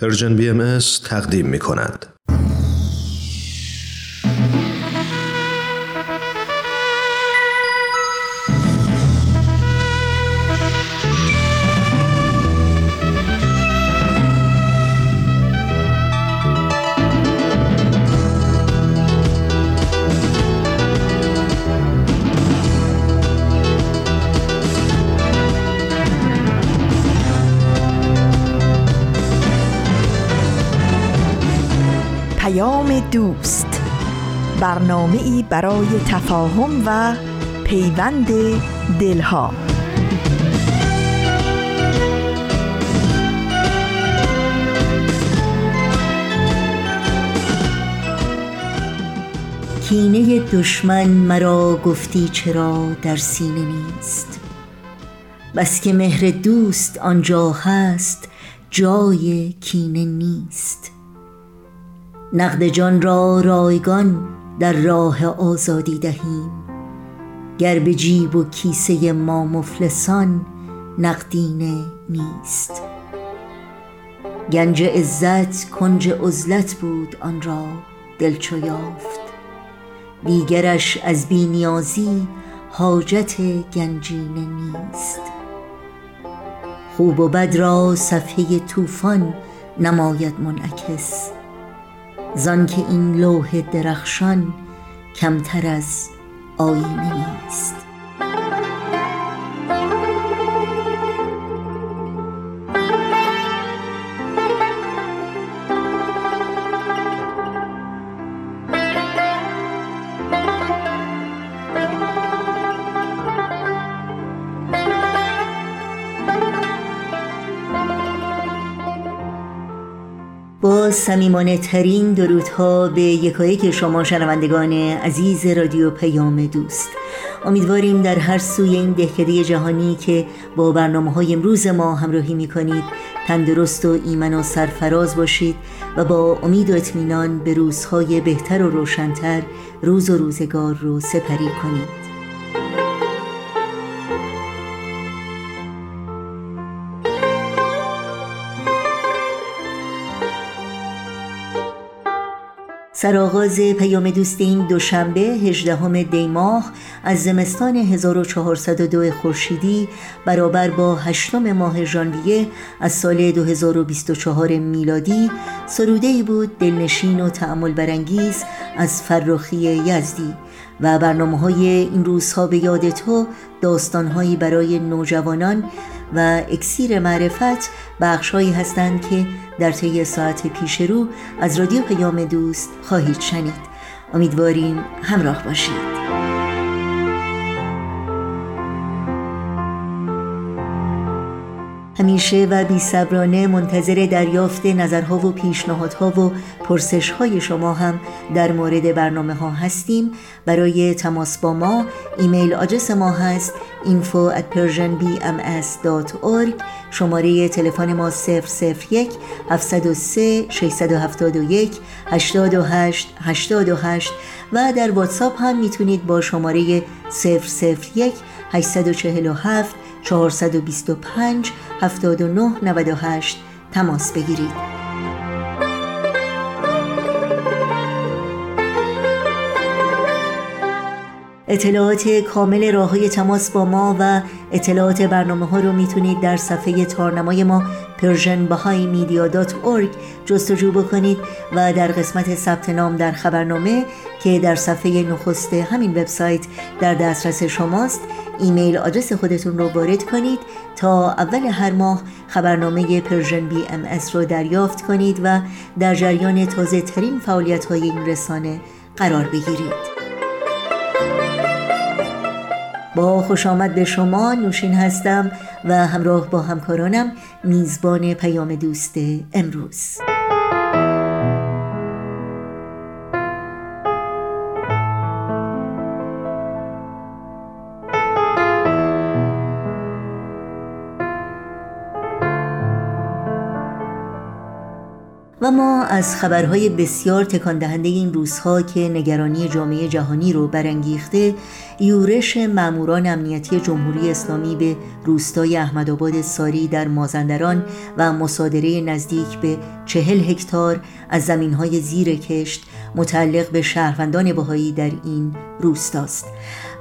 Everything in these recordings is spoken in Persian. پرژن BMS تقدیم می‌کند. دوست، برنامه‌ای برای تفاهم و پیوند دلها. کینه دشمن مرا گفتی چرا در سینه نیست، بس که مهر دوست آنجا هست جای کینه نیست. نقد جان را رایگان در راه آزادی دهیم، گر به جیب و کیسه ما مفلسان نقدینه نیست. گنج عزت کنج عزلت بود آن را دلچو یافت، دیگرش از بی‌نیازی حاجت گنجینه نیست. خوب و بد را صفحه طوفان نماید منعکس، زان که این لوح درخشان کمتر از آینه نیست. با صمیمانه ترین درودها به یکایک شما شنوندگان عزیز رادیو پیام دوست. امیدواریم در هر سوی این دهکده جهانی که با برنامه‌های امروز ما همراهی می‌کنید تندرست و ایمن و سرفراز باشید و با امید و اطمینان به روزهای بهتر و روشن‌تر روز و روزگار رو سپری کنید. سرآغاز پیام دوست این دوشنبه 18 دی‌ماه از زمستان 1402 خورشیدی برابر با 8 ماه ژانویه از سال 2024 میلادی سروده‌ای بود دلنشین و تأمل برانگیز از فرخی یزدی و برنامه‌های این روزها به یاد تو، داستانهایی برای نوجوانان و اکسیر معرفت بخش‌هایی هستند که در طی ساعت پیش رو از رادیو پیام دوست خواهید شنید. امیدواریم همراه باشید. همیشه و بی‌صبرانه منتظر دریافت نظرها و پیشنهادها و پرسش‌های شما هم در مورد برنامه‌ها هستیم. برای تماس با ما ایمیل آدرس ما هست info@persianbms.org، شماره تلفن ما 001-703-671-88-88 و در واتساپ هم میتونید با شماره 001-847-425-7998 تماس بگیرید. اطلاعات کامل راه‌های تماس با ما و اطلاعات برنامه‌ها رو میتونید در صفحه تارنمای ما persianbahaimedia.org جستجو بکنید و در قسمت ثبت نام در خبرنامه که در صفحه نخست همین وبسایت در دسترس شماست ایمیل آدرس خودتون رو وارد کنید تا اول هر ماه خبرنامه پرژن بی ام اس رو دریافت کنید و در جریان تازه ترین فعالیت‌های این رسانه قرار بگیرید. با خوش آمد به شما، نوشین هستم و همراه با همکارانم میزبان پیام دوست امروز. و ما از خبرهای بسیار تکاندهنده این روزها که نگرانی جامعه جهانی رو برانگیخته، یورش ماموران امنیتی جمهوری اسلامی به روستای احمد آباد ساری در مازندران و مصادره نزدیک به 40 هکتار از زمینهای زیر کشت متعلق به شهروندان بهایی در این روستاست.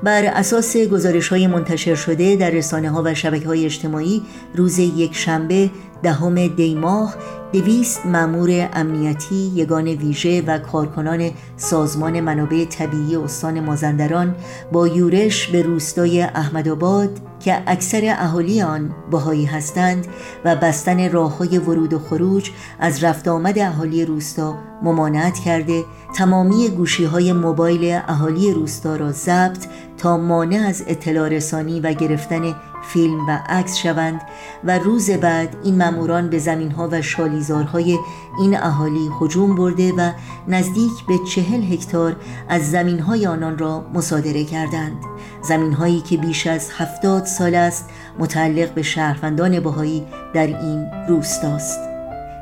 بر اساس گزارش‌های منتشر شده در رسانه‌ها و شبکه‌های اجتماعی، روز یکشنبه دهم دی ماه 200 مامور امنیتی، یگان ویژه و کارکنان سازمان منابع طبیعی استان مازندران با یورش به روستای احمدآباد که اکثر اهالی آن بهایی هستند و بستن راه‌های ورود و خروج از رفت آمد اهالی روستا ممانعت کرده، تمامی گوشی‌های موبایل اهالی روستا را ضبط تا مانع از اطلاع رسانی و گرفتن فیلم و عکس شوند و روز بعد این ماموران به زمین‌ها و شالیزارهای این اهالی هجوم برده و نزدیک به 40 هکتار از زمین‌های آنان را مصادره کردند. زمین‌هایی که بیش از 70 سال است متعلق به شهروندان بهایی در این روستاست.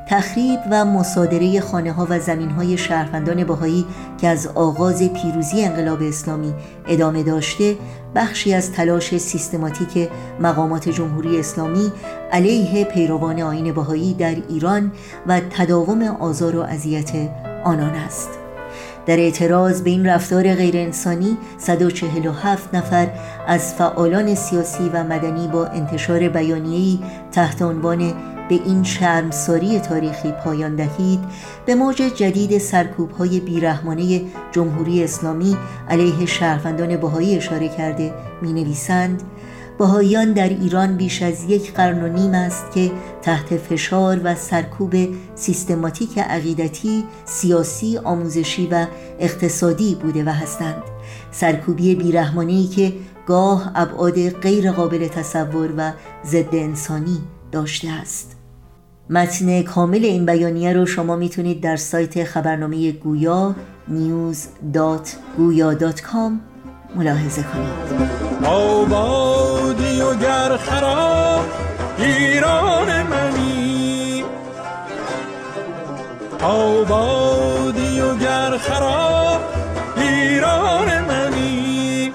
تخریب و مصادره خانه‌ها و زمین‌های شهروندان بهایی که از آغاز پیروزی انقلاب اسلامی ادامه داشته، بخشی از تلاش سیستماتیک مقامات جمهوری اسلامی علیه پیروان آیین بهایی در ایران و تداوم آزار و اذیت آنان است. در اعتراض به این رفتار غیرانسانی، 147 نفر از فعالان سیاسی و مدنی با انتشار بیانیه‌ای تحت عنوان به این شرمساری تاریخی پایان دهید، به موج جدید سرکوب‌های بیرحمانه جمهوری اسلامی علیه شهروندان بهایی اشاره کرده می‌نویسند: بهاییان در ایران بیش از 1 قرن و نیم است که تحت فشار و سرکوب سیستماتیک عقیدتی، سیاسی، آموزشی و اقتصادی بوده و هستند. سرکوبی بیرحمانه‌ای که گاه ابعاد غیر قابل تصور و ضد انسانی داشته است. متن کامل این بیانیه رو شما میتونید در سایت خبرنامه گویا news.guya.com ملاحظه کنید. آبادی و گر خراب ایران منی، آبادی و گر خراب ایران منی،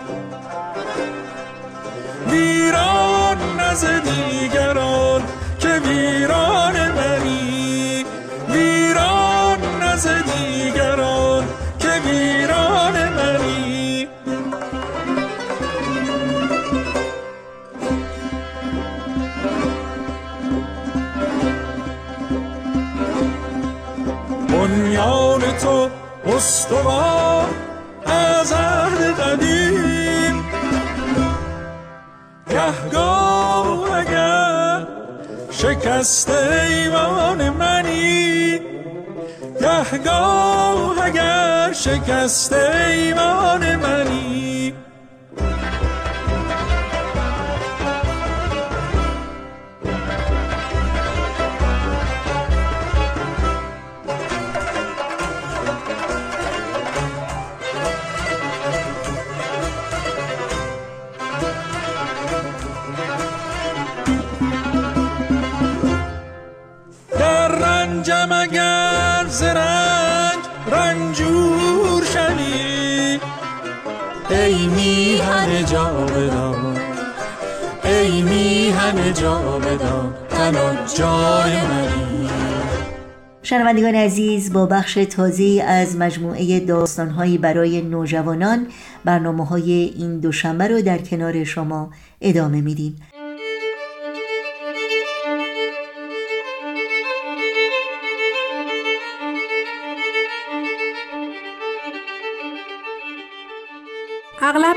ویران نز دیگران که ویران منی، ویران نز دیگران که ویران منی. بنیان تو استوار از عهد قدیم، گهگاه اگر شکست ایوان منی، گهگاه اگر شکست ایوان منی. اگر ز رنج رنجور شوی، ای میهن جاودان، ای میهن جاودان، تنها جای منی. شنوندگان عزیز، با بخش تازه از مجموعه داستانهایی برای نوجوانان، برنامه‌های این دوشنبه رو در کنار شما ادامه میدیم. اغلب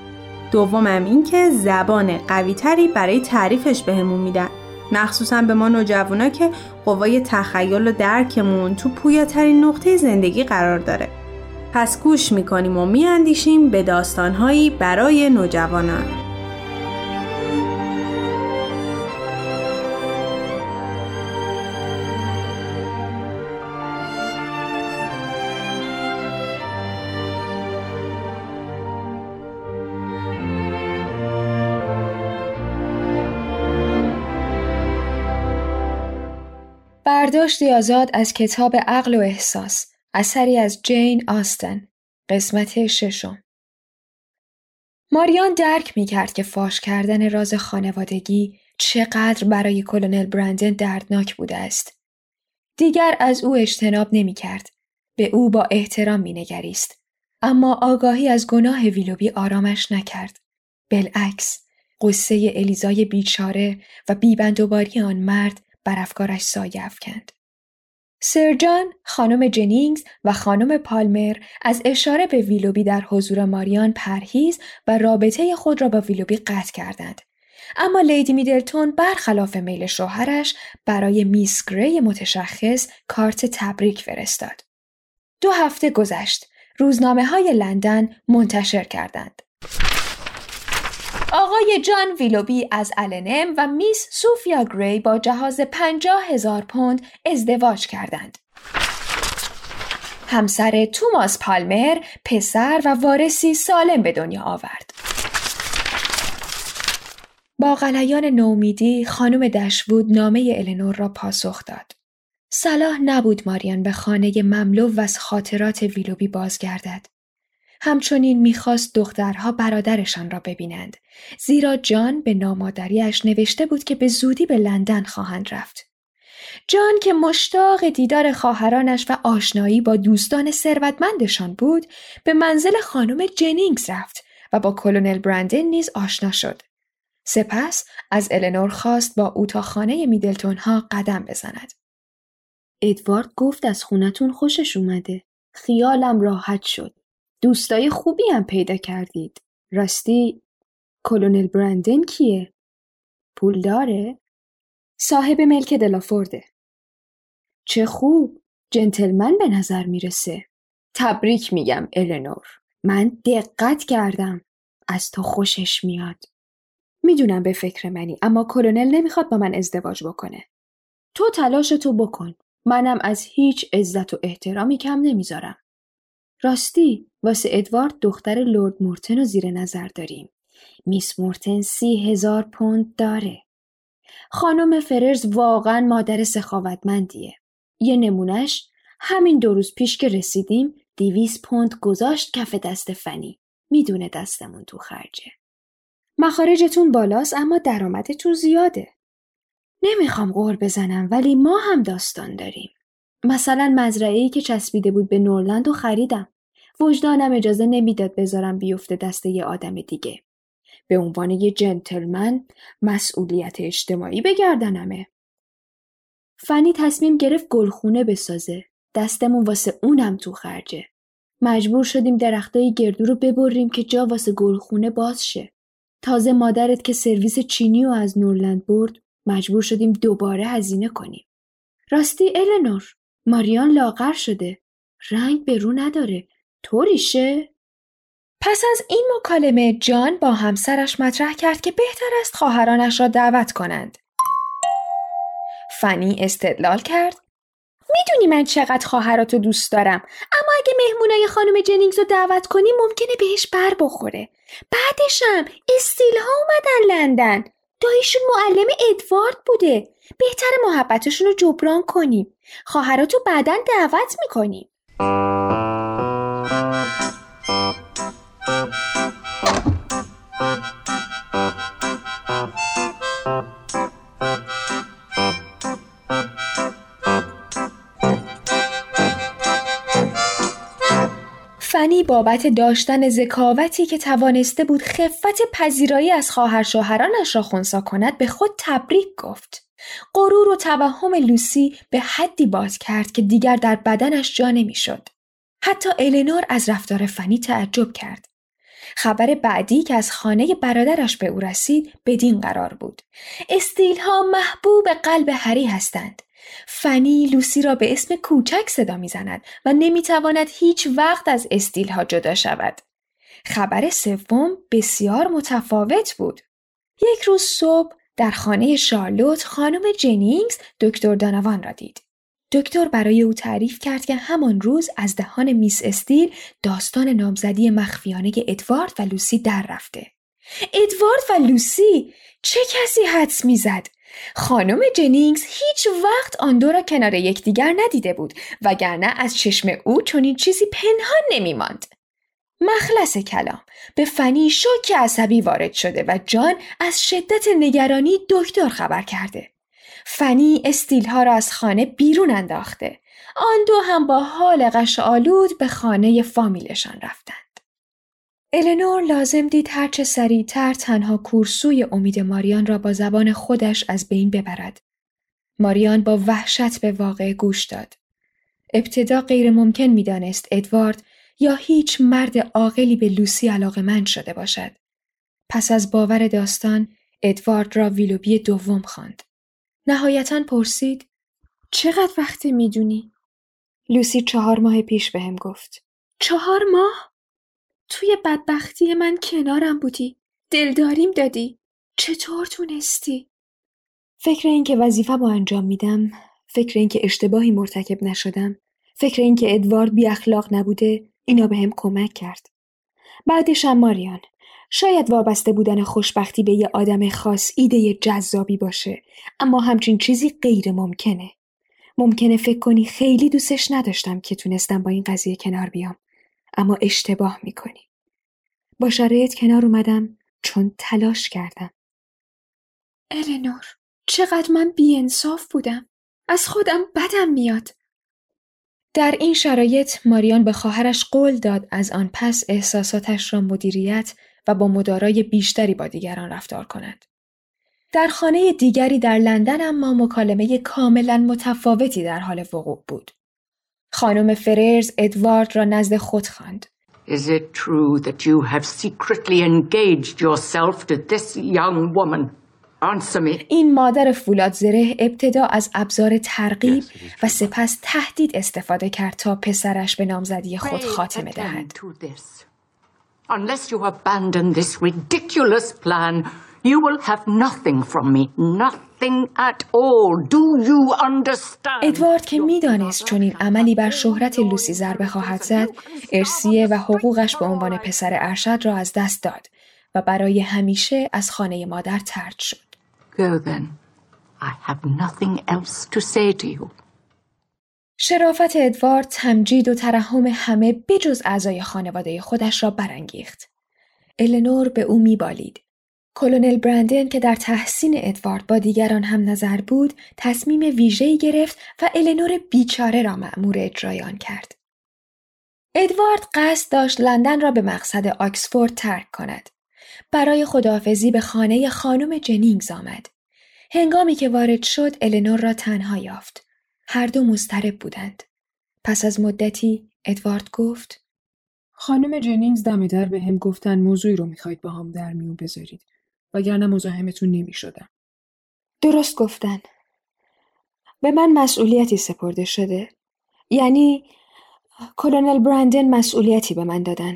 دومم این که زبان قوی‌تری برای تعریفش بهمون میدن، مخصوصا به ما نوجوانا که قوای تخیل و درکمون تو پویاترین نقطه زندگی قرار داره. پس گوش میکنیم و میاندیشیم به داستانهایی برای نوجوانان. برداشتی آزاد از کتاب عقل و احساس، اثری از جین آستن، قسمت ششم. ماریان درک می‌کرد که فاش کردن راز خانوادگی چقدر برای کلونل برندن دردناک بوده است. دیگر از او اجتناب نمی‌کرد، به او با احترام می‌نگریست، اما آگاهی از گناه ویلوبی آرامش نکرد. بالعکس، قصه الیزای بیچاره و بی‌بندوباری آن مرد بر افکارش سایه افکند. سر جان، خانم جنینگز و خانم پالمر از اشاره به ویلوبی در حضور ماریان پرهیز و رابطه خود را با ویلوبی قطع کردند. اما لیدی میدلتون برخلاف میل شوهرش برای میس گری متشخص کارت تبریک فرستاد. 2 هفته گذشت. روزنامه‌های لندن منتشر کردند. آقای جان ویلوبی از النم و میس سوفیا گری با جهاز 50,000 پوند ازدواج کردند. همسر توماس پالمر پسر و وارثی سالم به دنیا آورد. با غلیان نومیدی خانم دشوود نامه النور را پاسخ داد. صلاح نبود ماریان به خانه مملو و از خاطرات ویلوبی بازگردد. همچنین میخواست دخترها برادرشان را ببینند، زیرا جان به نامادریش نوشته بود که به زودی به لندن خواهند رفت. جان که مشتاق دیدار خواهرانش و آشنایی با دوستان ثروتمندشان بود، به منزل خانم جنینگز رفت و با کلونل برندن نیز آشنا شد. سپس از النور خواست با او تا خانه میدلتون ها قدم بزند. ادوارد گفت از خونتون خوشش اومده. خیالم راحت شد. دوستای خوبی هم پیدا کردید. راستی کلونل برندن کیه؟ پول داره؟ صاحب ملک دلافورده. چه خوب، جنتلمن به نظر میرسه. تبریک میگم النور. من دقت کردم. از تو خوشش میاد. میدونم به فکر منی، اما کلونل نمیخواد با من ازدواج بکنه. تو تلاشتو بکن. منم از هیچ عزت و احترامی کم نمیذارم. راستی واسه ادوارد دختر لورد مورتن رو زیر نظر داریم. میس مورتن 30,000 پوند داره. خانم فررز واقعا مادر سخاوتمندیه. یه نمونش همین 2 روز پیش که رسیدیم 200 پوند گذاشت کف دست فنی. میدونه دستمون تو خرجه. مخارجتون بالاست اما درآمدتون زیاده. نمیخوام غر بزنم ولی ما هم داستان داریم. مثلا مزرعه‌ای که چسبیده بود به نورلند رو خریدم. وجدانم اجازه نمیداد بذارم بیفته دست یه آدم دیگه. به عنوان یه جنتلمن مسئولیت اجتماعی به گردنمه. فنی تصمیم گرفت گلخونه بسازه. دستمون واسه اونم تو خرجه. مجبور شدیم درختای گردو رو ببریم که جا واسه گلخونه باز شه. تازه مادرت که سرویس چینی رو از نورلند برد، مجبور شدیم دوباره هزینه کنیم. راستی النور، ماریان لاغر شده. رنگ به رو نداره. طوریشه؟ پس از این مکالمه جان با همسرش مطرح کرد که بهتر است خواهرانش را دعوت کنند. فنی استدلال کرد. میدونی من چقدر خواهراتو دوست دارم، اما اگه مهمونای خانم جنینگز رو دعوت کنی ممکنه بهش بر بخوره. بعدشم استیل ها اومدن لندن. داییشون معلم ادوارد بوده. بهتر محبتشون رو جبران کنیم. خواهراتو بعدن دعوت میکنیم. فنی بابت داشتن ذکاوتی که توانسته بود خفت پذیرایی از خواهر شوهرانش را خنثی کند به خود تبریک گفت. غرور و توهم لوسی به حدی باز کرد که دیگر در بدنش جا نمی‌شد. حتی النور از رفتار فنی تعجب کرد. خبر بعدی که از خانه برادرش به او رسید بدین قرار بود. استیل‌ها محبوب قلب هری هستند. فنی لوسی را به اسم کوچک صدا می زند و نمی تواند هیچ وقت از استیل ها جدا شود. خبر سوم بسیار متفاوت بود. یک روز صبح در خانه شارلوت خانم جنینگز دکتر دانوان را دید. دکتر برای او تعریف کرد که همان روز از دهان میس استیل داستان نامزدی مخفیانه ادوارد و لوسی در رفته. ادوارد و لوسی؟ چه کسی حدس میزد؟ خانم جنینگز هیچ وقت آن دو را کنار یکدیگر ندیده بود وگرنه از چشم او چنین چیزی پنهان نمی‌ماند. مخلص کلام به فنی شوک عصبی وارد شده و جان از شدت نگرانی دکتر خبر کرده. فنی استیل‌ها را از خانه بیرون انداخته. آن دو هم با حال غش‌آلود به خانه فامیلشان رفتند. الینور لازم دید هرچه سریع‌تر تنها کورسوی امید ماریان را با زبان خودش از بین ببرد. ماریان با وحشت به واقعه گوش داد. ابتدا غیر ممکن می دانست ادوارد یا هیچ مرد عاقلی به لوسی علاقه‌مند شده باشد. پس از باور داستان ادوارد را ویلوبی دوم خواند. نهایتاً پرسید چقدر وقت می دونی؟ لوسی 4 ماه پیش بهم گفت. 4 ماه؟ توی بدبختی من کنارم بودی، دلداریم دادی، چطور تونستی؟ فکر این که وظیفه با انجام میدم، فکر این که اشتباهی مرتکب نشدم، فکر این که ادوارد بی اخلاق نبوده، اینا به هم کمک کرد. بعدش هم ماریان، شاید وابسته بودن خوشبختی به یه آدم خاص ایده جذابی باشه، اما همچین چیزی غیر ممکنه. ممکنه فکر کنی خیلی دوستش نداشتم که تونستم با این قضیه کنار بیام. اما اشتباه میکنی. با شرایط کنار اومدم چون تلاش کردم. الینور، چقدر من بی‌انصاف بودم. از خودم بدم میاد. در این شرایط ماریان به خواهرش قول داد از آن پس احساساتش را مدیریت و با مدارای بیشتری با دیگران رفتار کند. در خانه دیگری در لندن اما مکالمه کاملا متفاوتی در حال وقوع بود. خانم فررز ادوارد را نزد خود خواند. Is it true that you have secretly engaged yourself to this young woman? Answer me. این مادر فولاد زره ابتدا از ابزار ترغیب و سپس تهدید استفاده کرد تا پسرش به نامزدی خود خاتمه دهد. Unless you abandon this ridiculous plan, you will have nothing from me. Nothing. ادوارد که می دانست چون این عملی بر شهرت لوسی ضربه خواهد زد، ارثیه و حقوقش به عنوان پسر ارشد را از دست داد و برای همیشه از خانه مادر طرد شد. شرافت ادوارد تمجید و ترحم همه بجز اعضای خانواده خودش را برانگیخت. الینور به او می بالید. کلونل برندن که در تحسین ادوارد با دیگران هم نظر بود، تصمیم ویژه‌ای گرفت و الینور بیچاره را مأمور اجرای آن کرد. ادوارد قصد داشت لندن را به مقصد آکسفورد ترک کند. برای خداحافظی به خانه خانم جنینگز آمد. هنگامی که وارد شد، الینور را تنها یافت. هر دو مضطرب بودند. پس از مدتی ادوارد گفت: خانم جنینگز دم در به هم گفتن موضوعی رو می‌خواید با هم در میون بذارید. وگرنه مزاحمتون نمی شدم. درست گفتن. به من مسئولیتی سپرده شده. یعنی کلونل برندن مسئولیتی به من دادن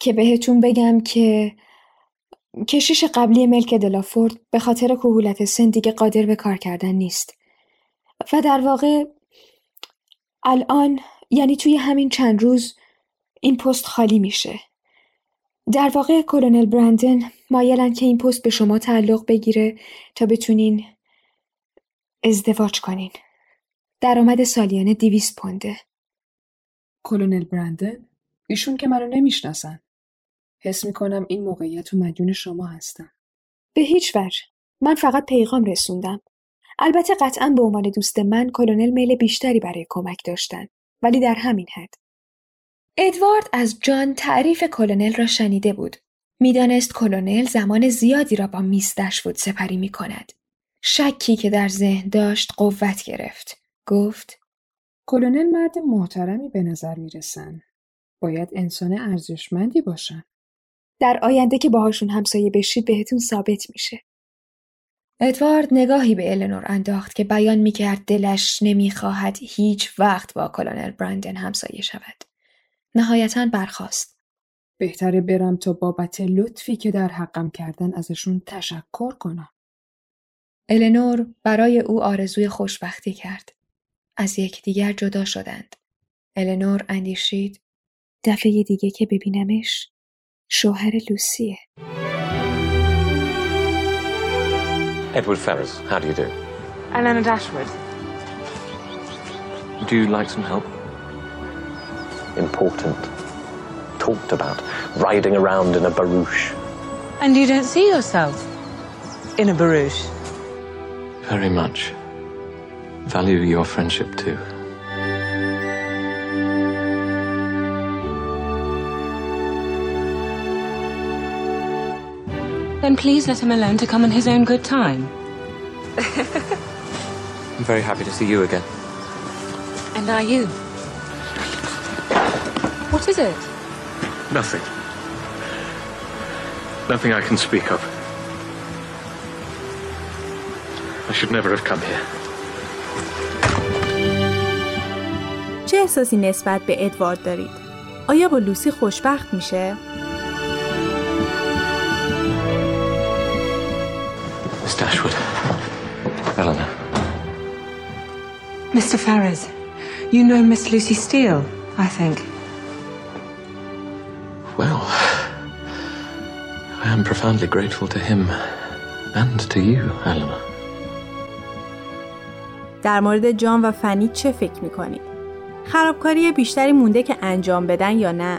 که بهتون بگم که کشیش قبلی ملک دلافورد به خاطر کهولت سن دیگه قادر به کار کردن نیست و در واقع الان یعنی توی همین چند روز این پست خالی میشه. در واقع کلونل برندن مایلن که این پست به شما تعلق بگیره تا بتونین ازدواج کنین. درآمد سالیانه 200 پونده. کلونل برندن؟ ایشون که منو نمیشناسن. حس میکنم این موقعیت و مدیون شما هستم. به هیچ وجه. من فقط پیغام رسوندم. البته قطعاً به عنوان دوست من کلونل میل بیشتری برای کمک داشتن. ولی در همین حد. ادوارد از جان تعریف کلونل را شنیده بود. میدانست کلونل زمان زیادی را با میس دشوود سپری می کند. شکی که در ذهن داشت قوت گرفت. گفت کلونل مرد محترمی به نظر می رسن. باید انسان ارزشمندی باشن. در آینده که باهاشون همسایه بشید بهتون ثابت میشه. ادوارد نگاهی به النور انداخت که بیان می‌کرد دلش نمی‌خواهد هیچ وقت با کلونل برندن همسایه شود. نهایتاً برخاست. بهتره برم تا بابت لطفی که در حقم کردن ازشون تشکر کنم. النور برای او آرزوی خوشبختی کرد. از یکدیگر جدا شدند. النور اندیشید دفعه دیگه که ببینمش شوهر لوسیه. Edward Ferrars, how do you do? Elinor Dashwood. Do you like some help? Important. Talked about. Riding around in a barouche. And you don't see yourself in a barouche? Very much. Value your friendship too. Then please let him alone to come in his own good time. I'm very happy to see you again. And are you? What is it? Nothing. Nothing I can speak of. I should never have come here. چه احساسی نسبت به ادوارد دارید؟ آیا با لوسی خوشبخت میشه؟ Miss Dashwood, Elinor. Mr. Ferrars, you know Miss Lucy Steele, I think. Well, I am profoundly grateful to him and to you, Elinor. در مورد جان و فنی چه فکر می‌کنید؟ خرابکاری بیشتری مونده که انجام بدن یا نه؟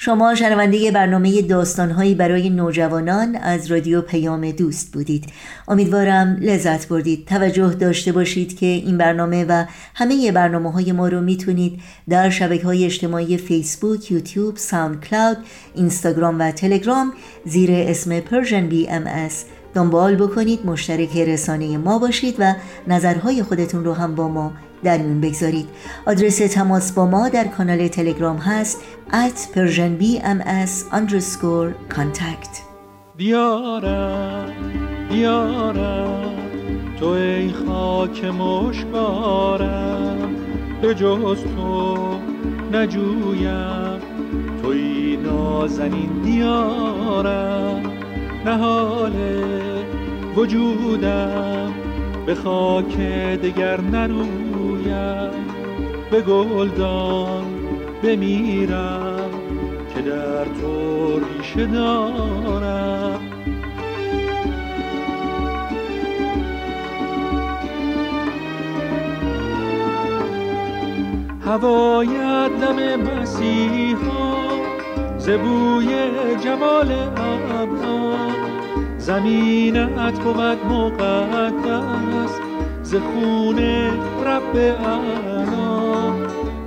شما شنونده برنامه داستانهایی برای نوجوانان از رادیو پیام دوست بودید. امیدوارم لذت بردید. توجه داشته باشید که این برنامه و همه برنامه‌های ما رو میتونید در شبکه‌های اجتماعی فیسبوک، یوتیوب، ساوند کلاود، اینستاگرام و تلگرام زیر اسم Persian BMS دنبال بکنید. مشترک رسانه ما باشید و نظرهای خودتون رو هم با ما در میون بگذارید. آدرس تماس با ما در کانال تلگرام هست @persianbms_contact. دیارم دیارم تو ای خاک مشکارم، به جز تو نجویم توی نازنین دیارم، نهال وجودم به خاک دگر نروم، به گلدان بمیرم که در تو ریشه دارم. هوایت دم مسیحا ز بوی جمال ابرها، زمینت بود مقدس ز خون رب اعلا،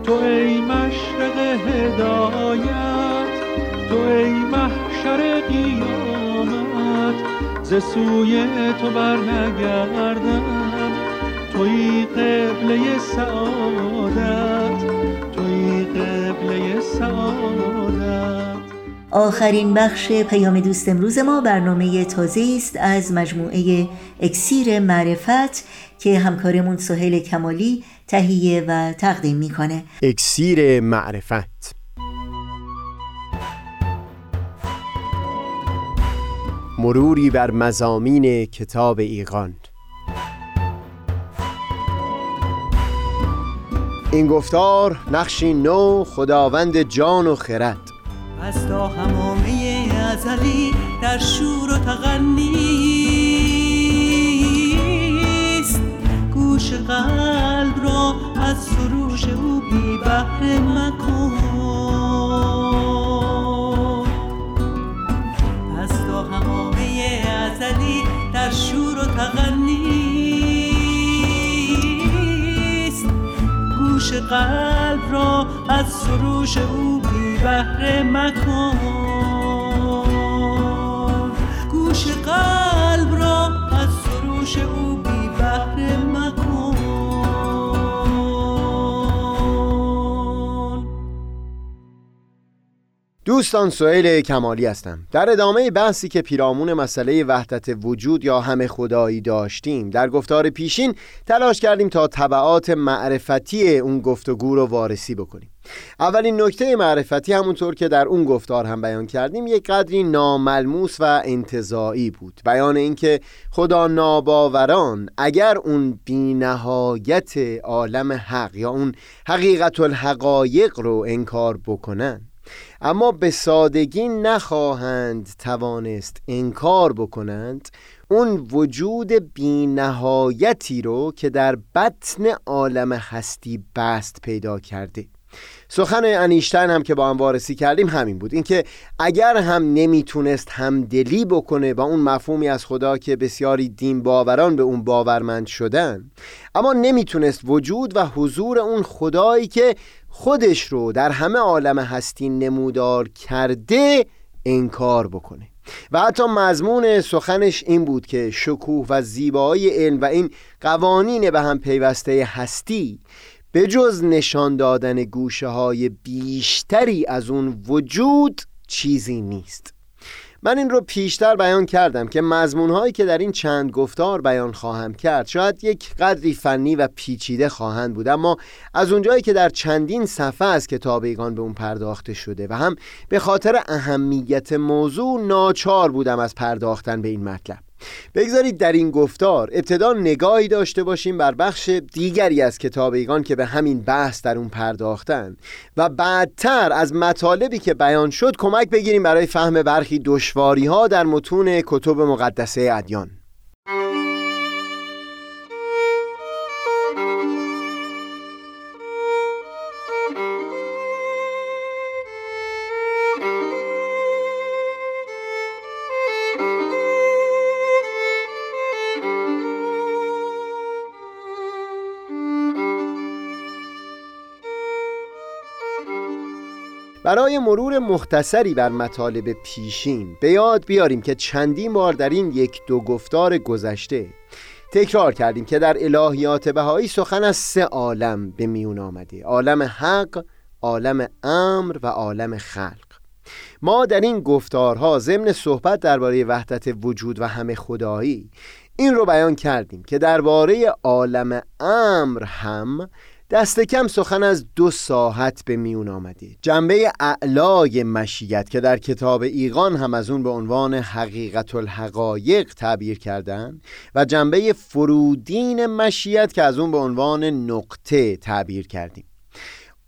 تو ای مشرق هدایت تو ای محشر قیامت، ز سوی تو برنگردم توی قبله سعادت، توی قبله سعادت. آخرین بخش پیام دوست امروز ما برنامه تازه‌ای است از مجموعه اکسیر معرفت که همکارمون سهیل کمالی تهیه و تقدیم میکنه. اکسیر معرفت. مروری بر مضامین کتاب ایقان. این گفتار نقشی نو خداوند جان و خرد. از تا همامه ازلی در شور و تغنیست، گوش قلب را از سروش او بی بهره مکن. از تا همامه ازلی در شور و تغنیست، گوش قلب را از سروش او بهره مکن، گوش قلب را از سروش او بی بهره مکن. دوستان، سهیل کمالی هستم. در ادامه بحثی که پیرامون مسئله وحدت وجود یا همه خدایی داشتیم، در گفتار پیشین تلاش کردیم تا تبعات معرفتی اون گفتگو رو وارسی بکنیم. اولین نکته معرفتی، همونطور که در اون گفتار هم بیان کردیم، یک قدری ناملموس و انتزاعی بود. بیان این که خدا ناباوران اگر اون بی‌نهایت عالم حق یا اون حقیقت الحقایق رو انکار بکنن، اما به سادگی نخواهند توانست انکار بکنند اون وجود بی نهایتی رو که در بطن عالم هستی بست پیدا کرده. سخن انیشتین هم که با هم وارسی کردیم همین بود، اینکه اگر هم نمیتونست همدلی بکنه با اون مفهومی از خدا که بسیاری دین باوران به اون باورمند شدن، اما نمیتونست وجود و حضور اون خدایی که خودش رو در همه عالم هستی نمودار کرده انکار بکنه. و حتی مضمون سخنش این بود که شکوه و زیبایی علم و این قوانین به هم پیوسته هستی، به جز نشان دادن گوشه های بیشتری از اون وجود چیزی نیست. من این رو پیشتر بیان کردم که مضمون‌هایی که در این چند گفتار بیان خواهم کرد شاید یک قدری فنی و پیچیده خواهند بود، اما از اونجایی که در چندین صفحه از کتاب ایقان به اون پرداخته شده و هم به خاطر اهمیت موضوع ناچار بودم از پرداختن به این مطلب. بگذارید در این گفتار ابتدا نگاهی داشته باشیم بر بخش دیگری از کتاب ایقان که به همین بحث در اون پرداختن و بعدتر از مطالبی که بیان شد کمک بگیریم برای فهم برخی دشواری‌ها در متون کتب مقدسه ادیان. برای مرور مختصری بر مطالب پیشین به یاد بیاریم که چندین بار در این یک دو گفتار گذشته تکرار کردیم که در الهیات بهایی سخن از سه عالم به میون آمده: عالم حق، عالم امر و عالم خلق. ما در این گفتارها ضمن صحبت درباره وحدت وجود و همه خدایی این رو بیان کردیم که درباره عالم امر هم دست کم سخن از دو ساحت به میون آمده: جنبه اعلای مشیت که در کتاب ایقان هم از اون به عنوان حقیقت الحقایق تعبیر کردن، و جنبه فرودین مشیت که از اون به عنوان نقطه تعبیر کردیم.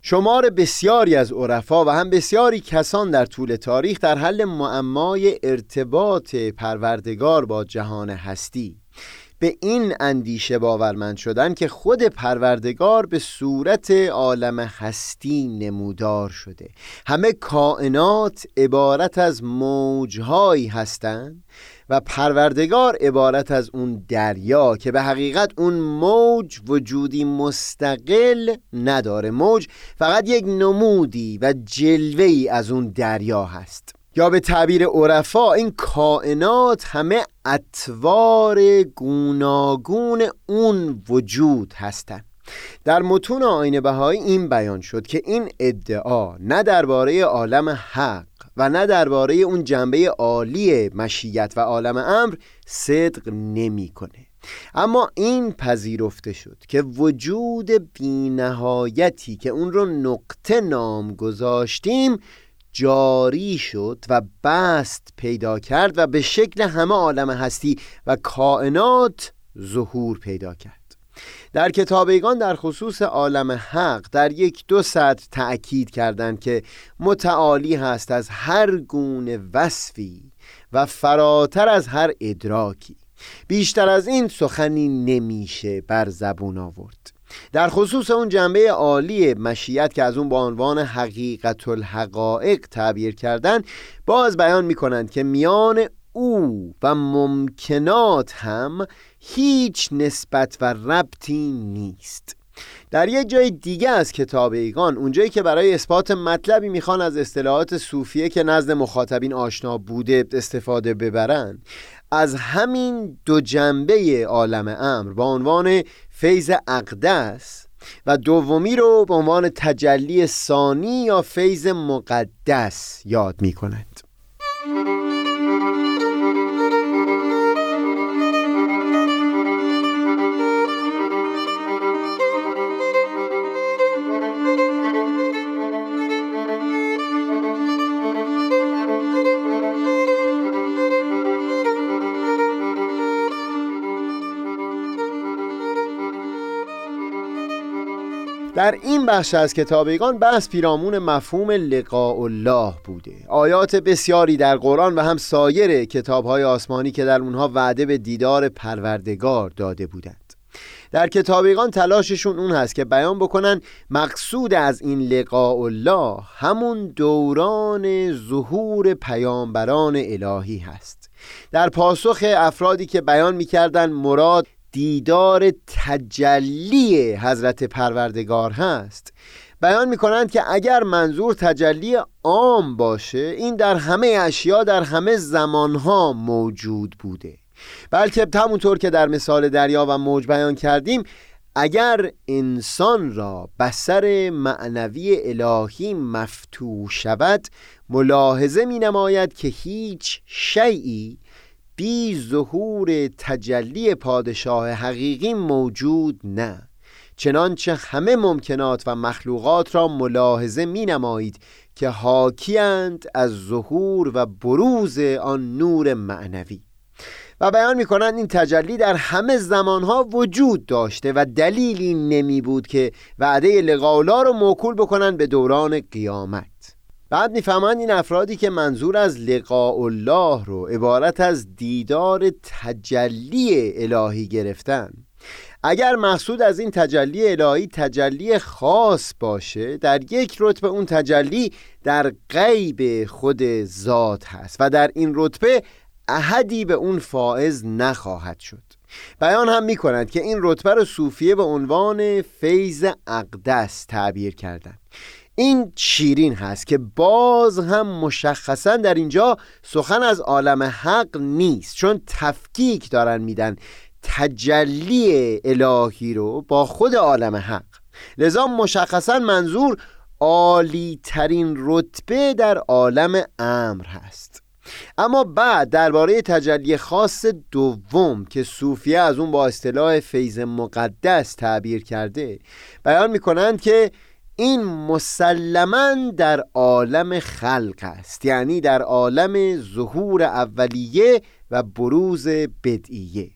شمار بسیاری از عرفا و هم بسیاری کسان در طول تاریخ در حل معمای ارتباط پروردگار با جهان هستی به این اندیشه باورمند شدن که خود پروردگار به صورت عالم هستی نمودار شده. همه کائنات عبارت از موجهایی هستند و پروردگار عبارت از اون دریا که به حقیقت اون موج وجودی مستقل نداره. موج فقط یک نمودی و جلوه‌ای از اون دریا هست. یا به تعبیر عرفا، این کائنات همه اطوار گوناگون اون وجود هستند. در متون آیین بهایی این بیان شد که این ادعا نه درباره عالم حق و نه درباره اون جنبه عالی مشیت و عالم امر صدق نمی‌کنه، اما این پذیرفته شد که وجود بی‌نهایتی که اون رو نقطه نام گذاشتیم جاری شد و بست پیدا کرد و به شکل همه عالم هستی و کائنات ظهور پیدا کرد. در کتاب ایقان در خصوص عالم حق در یک دو سطر تأکید کردند که متعالی هست از هر گونه وصفی و فراتر از هر ادراکی. بیشتر از این سخنی نمیشه بر زبون آورد. در خصوص اون جنبه عالی مشیت که از اون با عنوان حقیقت الحقایق تعبیر کردن، باز بیان می‌کنند که میان او و ممکنات هم هیچ نسبت و ربطی نیست. در یک جای دیگه از کتاب ایقان، اونجایی که برای اثبات مطلبی میخوان از اصطلاحات صوفیه که نزد مخاطبین آشنا بوده استفاده ببرن، از همین دو جنبه عالم امر با عنوان فیض اقدس و دومی رو به عنوان تجلی ثانی یا فیض مقدس یاد می کند. در این بخش از کتاب ایقان بحث پیرامون مفهوم لقاء الله بوده. آیات بسیاری در قرآن و هم سایر کتاب‌های آسمانی که در اونها وعده به دیدار پروردگار داده بودند، در کتاب ایقان تلاششون اون هست که بیان بکنن مقصود از این لقاء الله همون دوران ظهور پیامبران الهی هست. در پاسخ افرادی که بیان می‌کردن مراد دیدار تجلی حضرت پروردگار هست، بیان می کنند که اگر منظور تجلی عام باشه، این در همه اشیا در همه زمانها موجود بوده. بلکه همونطور که در مثال دریا و موج بیان کردیم، اگر انسان را بصر معنوی الهی مفتوح شود، ملاحظه می نماید که هیچ شیئی بی ظهور تجلی پادشاه حقیقی موجود نه، چنانچه همه ممکنات و مخلوقات را ملاحظه می نمایید که حاکی اند از ظهور و بروز آن نور معنوی. و بیان می کنند این تجلی در همه زمانها وجود داشته و دلیلی نمی بود که وعده لقاء الله را موکول بکنند به دوران قیامت. بعد میفهمند این افرادی که منظور از لقاء الله رو عبارت از دیدار تجلی الهی گرفتن، اگر مقصود از این تجلی الهی تجلی خاص باشه، در یک رتبه اون تجلی در غیب خود ذات هست و در این رتبه احدی به اون فائز نخواهد شد. بیان هم میکنند که این رتبه رو صوفیه به عنوان فیض اقدس تعبیر کردند. این شیرین هست که باز هم مشخصا در اینجا سخن از عالم حق نیست، چون تفکیک دارن میدن تجلی الهی رو با خود عالم حق. لذا مشخصا منظور عالی ترین رتبه در عالم امر هست. اما بعد درباره تجلی خاص دوم که صوفیه از اون با اصطلاح فیض مقدس تعبیر کرده، بیان میکنند که این مسلماً در عالم خلق است، یعنی در عالم ظهور اولیه و بروز بدعیه.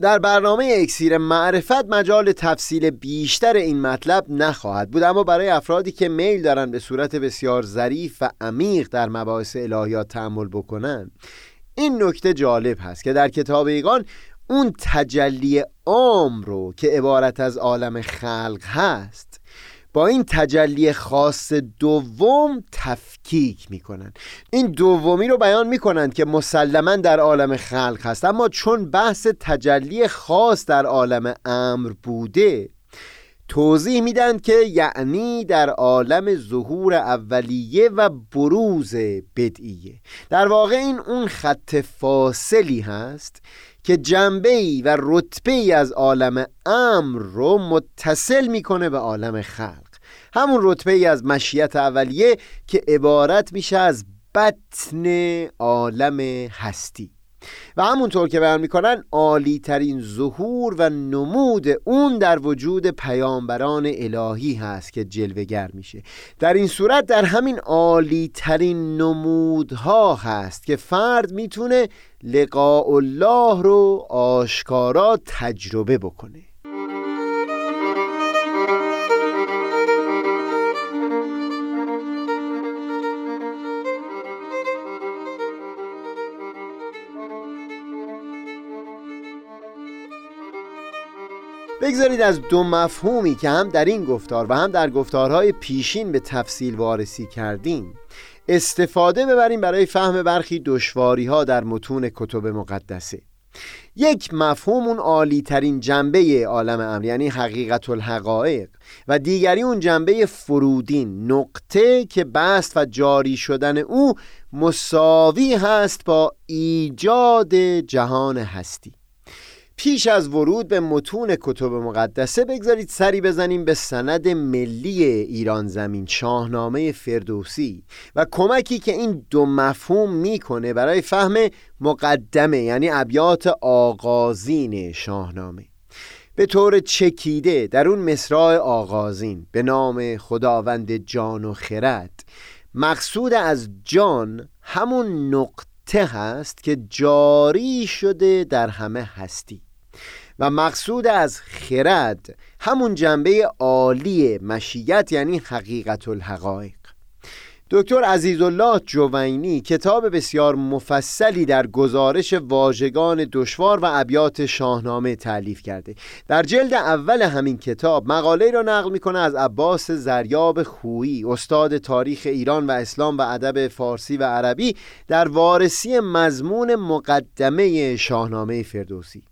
در برنامه اکسیر معرفت مجال تفصیل بیشتر این مطلب نخواهد بود، اما برای افرادی که میل دارن به صورت بسیار ظریف و عمیق در مباحث الهیات تأمل بکنن، این نکته جالب هست که در کتاب ایقان اون تجلی عام رو که عبارت از عالم خلق هست با این تجلی خاص دوم تفکیک میکنن. این دومی رو بیان میکنن که مسلماً در عالم خلق هست، اما چون بحث تجلی خاص در عالم امر بوده، توضیح میدن که یعنی در عالم ظهور اولیه و بروز بدعیه. در واقع این اون خط فاصلی هست که جنبه‌ای و رتبه‌ای از عالم امر رو متصل میکنه به عالم خلق، همون رتبه‌ای از مشیت اولیه که عبارت میشه از بطن عالم هستی و همونطور که بیان میکنن عالی ترین ظهور و نمود اون در وجود پیامبران الهی هست که جلوه‌گر میشه. در این صورت در همین عالی ترین نمودها هست که فرد میتونه لقاء الله رو آشکارا تجربه بکنه. بگذارید از دو مفهومی که هم در این گفتار و هم در گفتارهای پیشین به تفصیل وارسی کردیم استفاده ببریم برای فهم برخی دشواری‌ها در متون کتب مقدسه. یک مفهوم اون عالی ترین جنبه عالم امر، یعنی حقیقت الحقایق، و دیگری اون جنبه فرودین، نقطه که بست و جاری شدن او مساوی هست با ایجاد جهان هستی. پیش از ورود به متون کتب مقدسه بگذارید سری بزنیم به سند ملی ایران زمین، شاهنامه فردوسی، و کمکی که این دو مفهوم میکنه برای فهم مقدمه، یعنی ابیات آغازین شاهنامه. به طور چکیده در اون مصرع آغازین به نام خداوند جان و خرد، مقصود از جان همون نقطه هست که جاری شده در همه هستی و مقصود از خرد همون جنبه عالی مشیت، یعنی حقیقت الحقایق. دکتر عزیزالله جوینی کتاب بسیار مفصلی در گزارش واژگان دشوار و ابیات شاهنامه تألیف کرده. در جلد اول همین کتاب مقاله‌ای را نقل می‌کنه از عباس زریاب خویی، استاد تاریخ ایران و اسلام و ادب فارسی و عربی، در وارسی مضمون مقدمه شاهنامه فردوسی،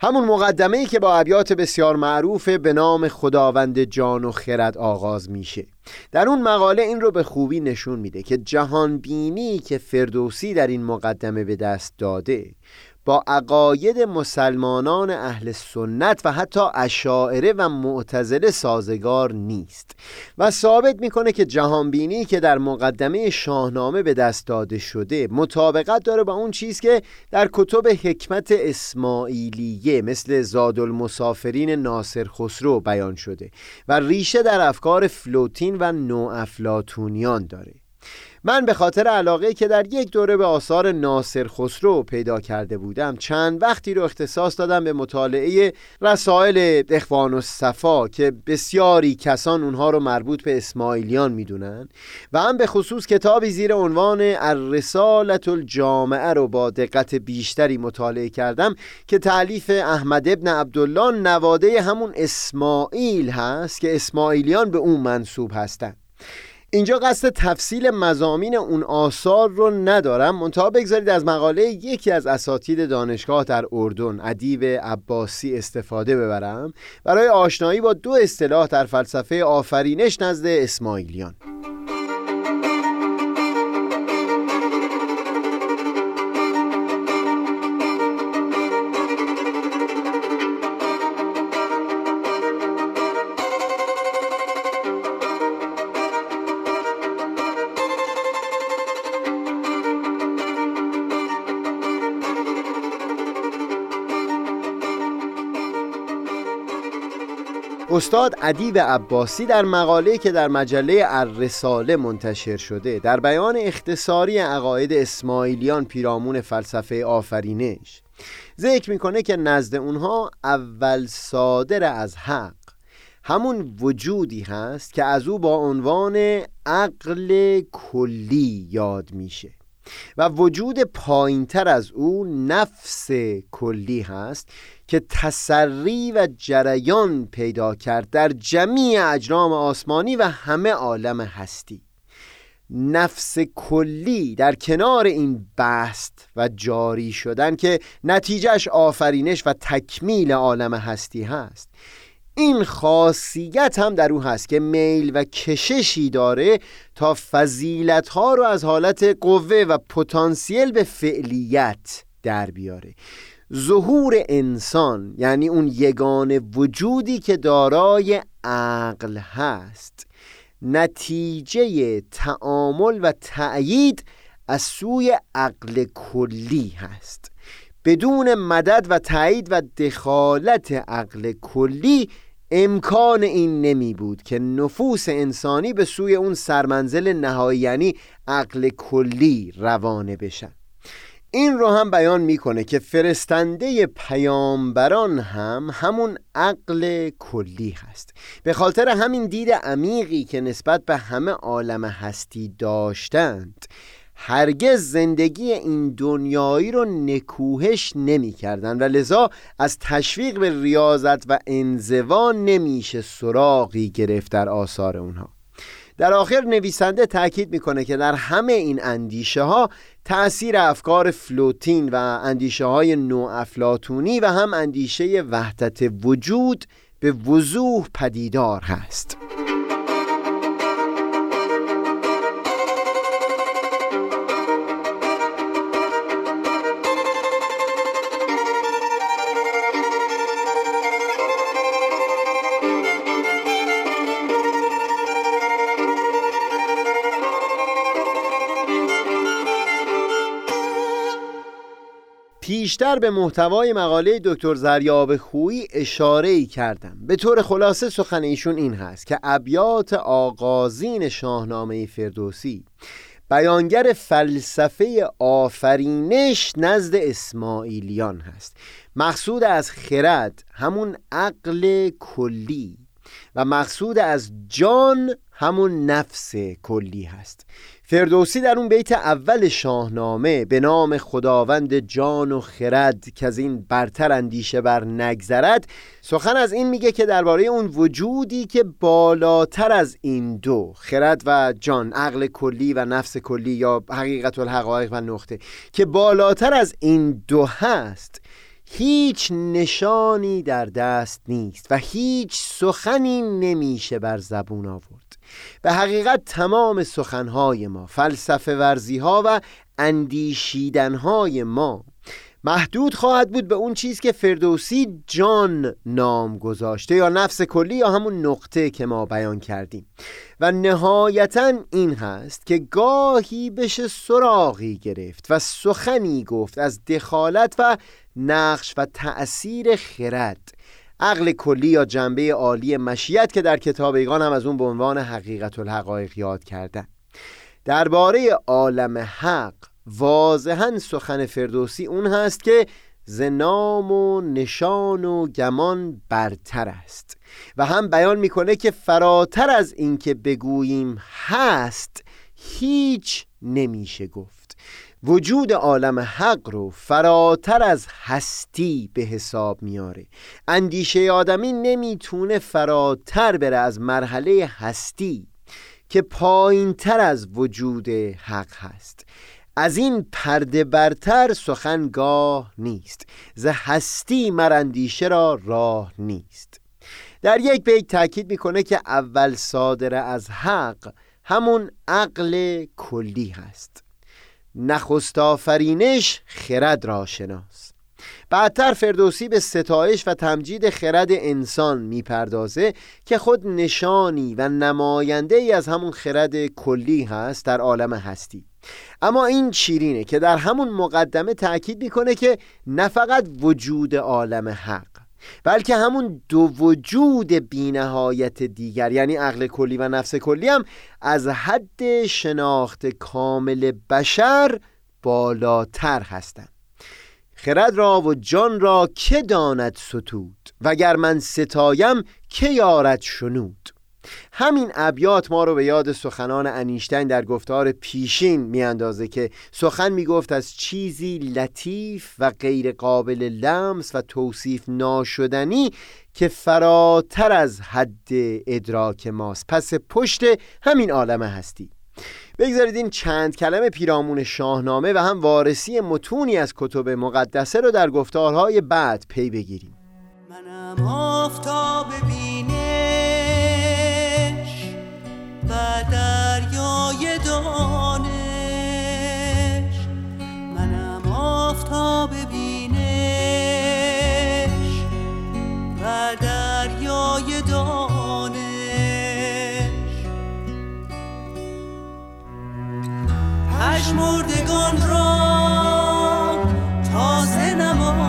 همون مقدمه‌ای که با ابیات بسیار معروف به نام خداوند جان و خرد آغاز میشه. در اون مقاله این رو به خوبی نشون میده که جهانبینی که فردوسی در این مقدمه به دست داده با عقاید مسلمانان اهل سنت و حتی اشاعره و معتزله سازگار نیست و ثابت میکنه که جهانبینی که در مقدمه شاهنامه به دست داده شده مطابقت داره با اون چیز که در کتب حکمت اسماعیلیه مثل زادالمسافرین ناصر خسرو بیان شده و ریشه در افکار فلوتین و نوافلاطونیان داره. من به خاطر علاقه‌ای که در یک دوره به آثار ناصر خسرو پیدا کرده بودم، چند وقتی رو اختصاص دادم به مطالعه رسائل اخوان الصفا که بسیاری کسان اونها رو مربوط به اسماعیلیان میدونن، و هم به خصوص کتابی زیر عنوان الرسالة الجامعه رو با دقت بیشتری مطالعه کردم که تألیف احمد ابن عبدالله نواده همون اسماعیل هست که اسماعیلیان به اون منسوب هستند. اینجا قصد تفصیل مضامین اون آثار رو ندارم، منتها بگذارید از مقاله یکی از اساتید دانشگاه در اردن، ادیب عباسی، استفاده ببرم برای آشنایی با دو اصطلاح در فلسفه آفرینش نزد اسماعیلیان. استاد ادیب عباسی در مقاله‌ای که در مجله الرساله منتشر شده در بیان اختصاری عقاید اسماعیلیان پیرامون فلسفه آفرینش ذکر میکنه که نزد اونها اول صادر از حق همون وجودی هست که از او با عنوان عقل کلی یاد میشه و وجود پایین تر از او نفس کلی هست که تسری و جریان پیدا کرد در جمیع اجرام آسمانی و همه عالم هستی. نفس کلی در کنار این بست و جاری شدن که نتیجهش آفرینش و تکمیل عالم هستی هست، این خاصیت هم در او هست که میل و کششی داره تا فضیلت‌ها رو از حالت قوه و پتانسیل به فعلیت در بیاره. ظهور انسان، یعنی اون یگانه وجودی که دارای عقل هست، نتیجه تعامل و تأیید از سوی عقل کلی هست. بدون مدد و تأیید و دخالت عقل کلی امکان این نمی بود که نفوس انسانی به سوی اون سرمنزل نهایی، یعنی عقل کلی، روانه بشن. این رو هم بیان میکنه که فرستنده پیامبران هم همون عقل کلی هست. به خاطر همین دید عمیقی که نسبت به همه عالم هستی داشتند، هرگز زندگی این دنیایی رو نکوهش نمی کردن و لذا از تشویق به ریاضت و انزوا نمیشه سراغی گرفت در آثار اونها. در آخر نویسنده تأکید میکنه که در همه این اندیشه ها تأثیر افکار فلوتین و اندیشه های نوافلاطونی و هم اندیشه وحدت وجود به وضوح پدیدار هست. پیشتر به محتوای مقاله دکتر زریاب خویی اشاره‌ای کردم. به طور خلاصه سخن ایشون این هست که ابیات آغازین شاهنامه فردوسی بیانگر فلسفه آفرینش نزد اسماعیلیان هست. مقصود از خرد همون عقل کلی و مقصود از جان همون نفس کلی هست. فردوسی در اون بیت اول شاهنامه به نام خداوند جان و خرد که از این برتر اندیشه بر نگذرد سخن از این میگه که درباره اون وجودی که بالاتر از این دو، خرد و جان، عقل کلی و نفس کلی یا حقیقت الحقایق و نقطه، که بالاتر از این دو هست، هیچ نشانی در دست نیست و هیچ سخنی نمیشه بر زبون آورد. به حقیقت تمام سخنهای ما، فلسفه ورزیها و اندیشیدنهای ما محدود خواهد بود به اون چیز که فردوسی جان نام گذاشته یا نفس کلی یا همون نقطه که ما بیان کردیم. و نهایتاً این هست که گاهی بشه سراغی گرفت و سخنی گفت از دخالت و نقش و تأثیر خرد، عقل کلی یا جنبه عالی مشیت که در کتاب ایقان هم از اون به عنوان حقیقت الحقایق یاد کردن. درباره عالم حق واضحاً سخن فردوسی اون هست که ز نام و نشان و گمان برتر است و هم بیان میکنه که فراتر از این که بگوییم هست هیچ نمیشه گفت. وجود عالم حق رو فراتر از هستی به حساب میاره. اندیشه آدمی نمیتونه فراتر بره از مرحله هستی که پایینتر از وجود حق هست. از این پرده برتر سخنگاه نیست، ز هستی مر اندیشه را راه نیست. در یک بیت تاکید میکنه که اول صادر از حق همون عقل کلی هست. نخست آفرینش خرد را شناس. بعدتر فردوسی به ستایش و تمجید خرد انسان میپردازه که خود نشانی و نماینده ای از همون خرد کلی هست در عالم هستی. اما این شیرینه که در همون مقدمه تأکید میکنه که نه فقط وجود عالم حق بلکه همون دو وجود بی‌نهایت دیگر، یعنی عقل کلی و نفس کلی، هم از حد شناخت کامل بشر بالاتر هستند. خرد را و جان را که داند ستود، وگر من ستایم که یارد شنود. همین ابیات ما رو به یاد سخنان انیشتین در گفتار پیشین میاندازه که سخن میگفت از چیزی لطیف و غیر قابل لمس و توصیف ناشدنی که فراتر از حد ادراک ماست، پس پشت همین عالم هستی. بگذارید این چند کلمه پیرامون شاهنامه و هم وارسی متونی از کتب مقدسه رو در گفتارهای بعد پی بگیریم. منم آفتاب بینش و دریای دانش، منم آفتاب بینش و دریای دانش، پژمردگان را تازه نمایم،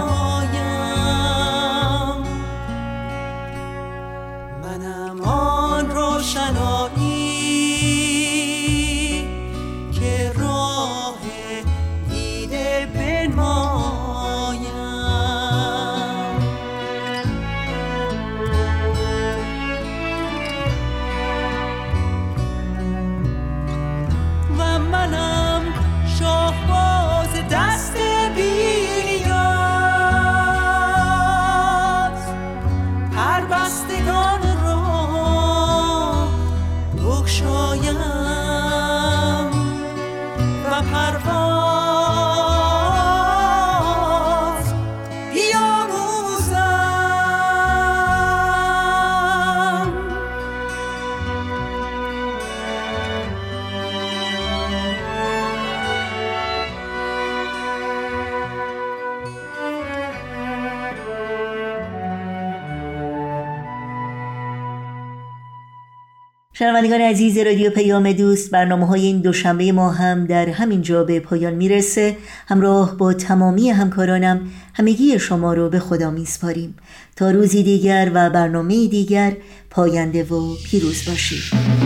شنوندگان عزیز رادیو پیام دوست، برنامه‌های این دوشنبه ما هم در همین جا به پایان میرسه. همراه با تمامی همکارانم همگی شما رو به خدا میسپاریم تا روزی دیگر و برنامه‌ای دیگر. پاینده و پیروز باشید.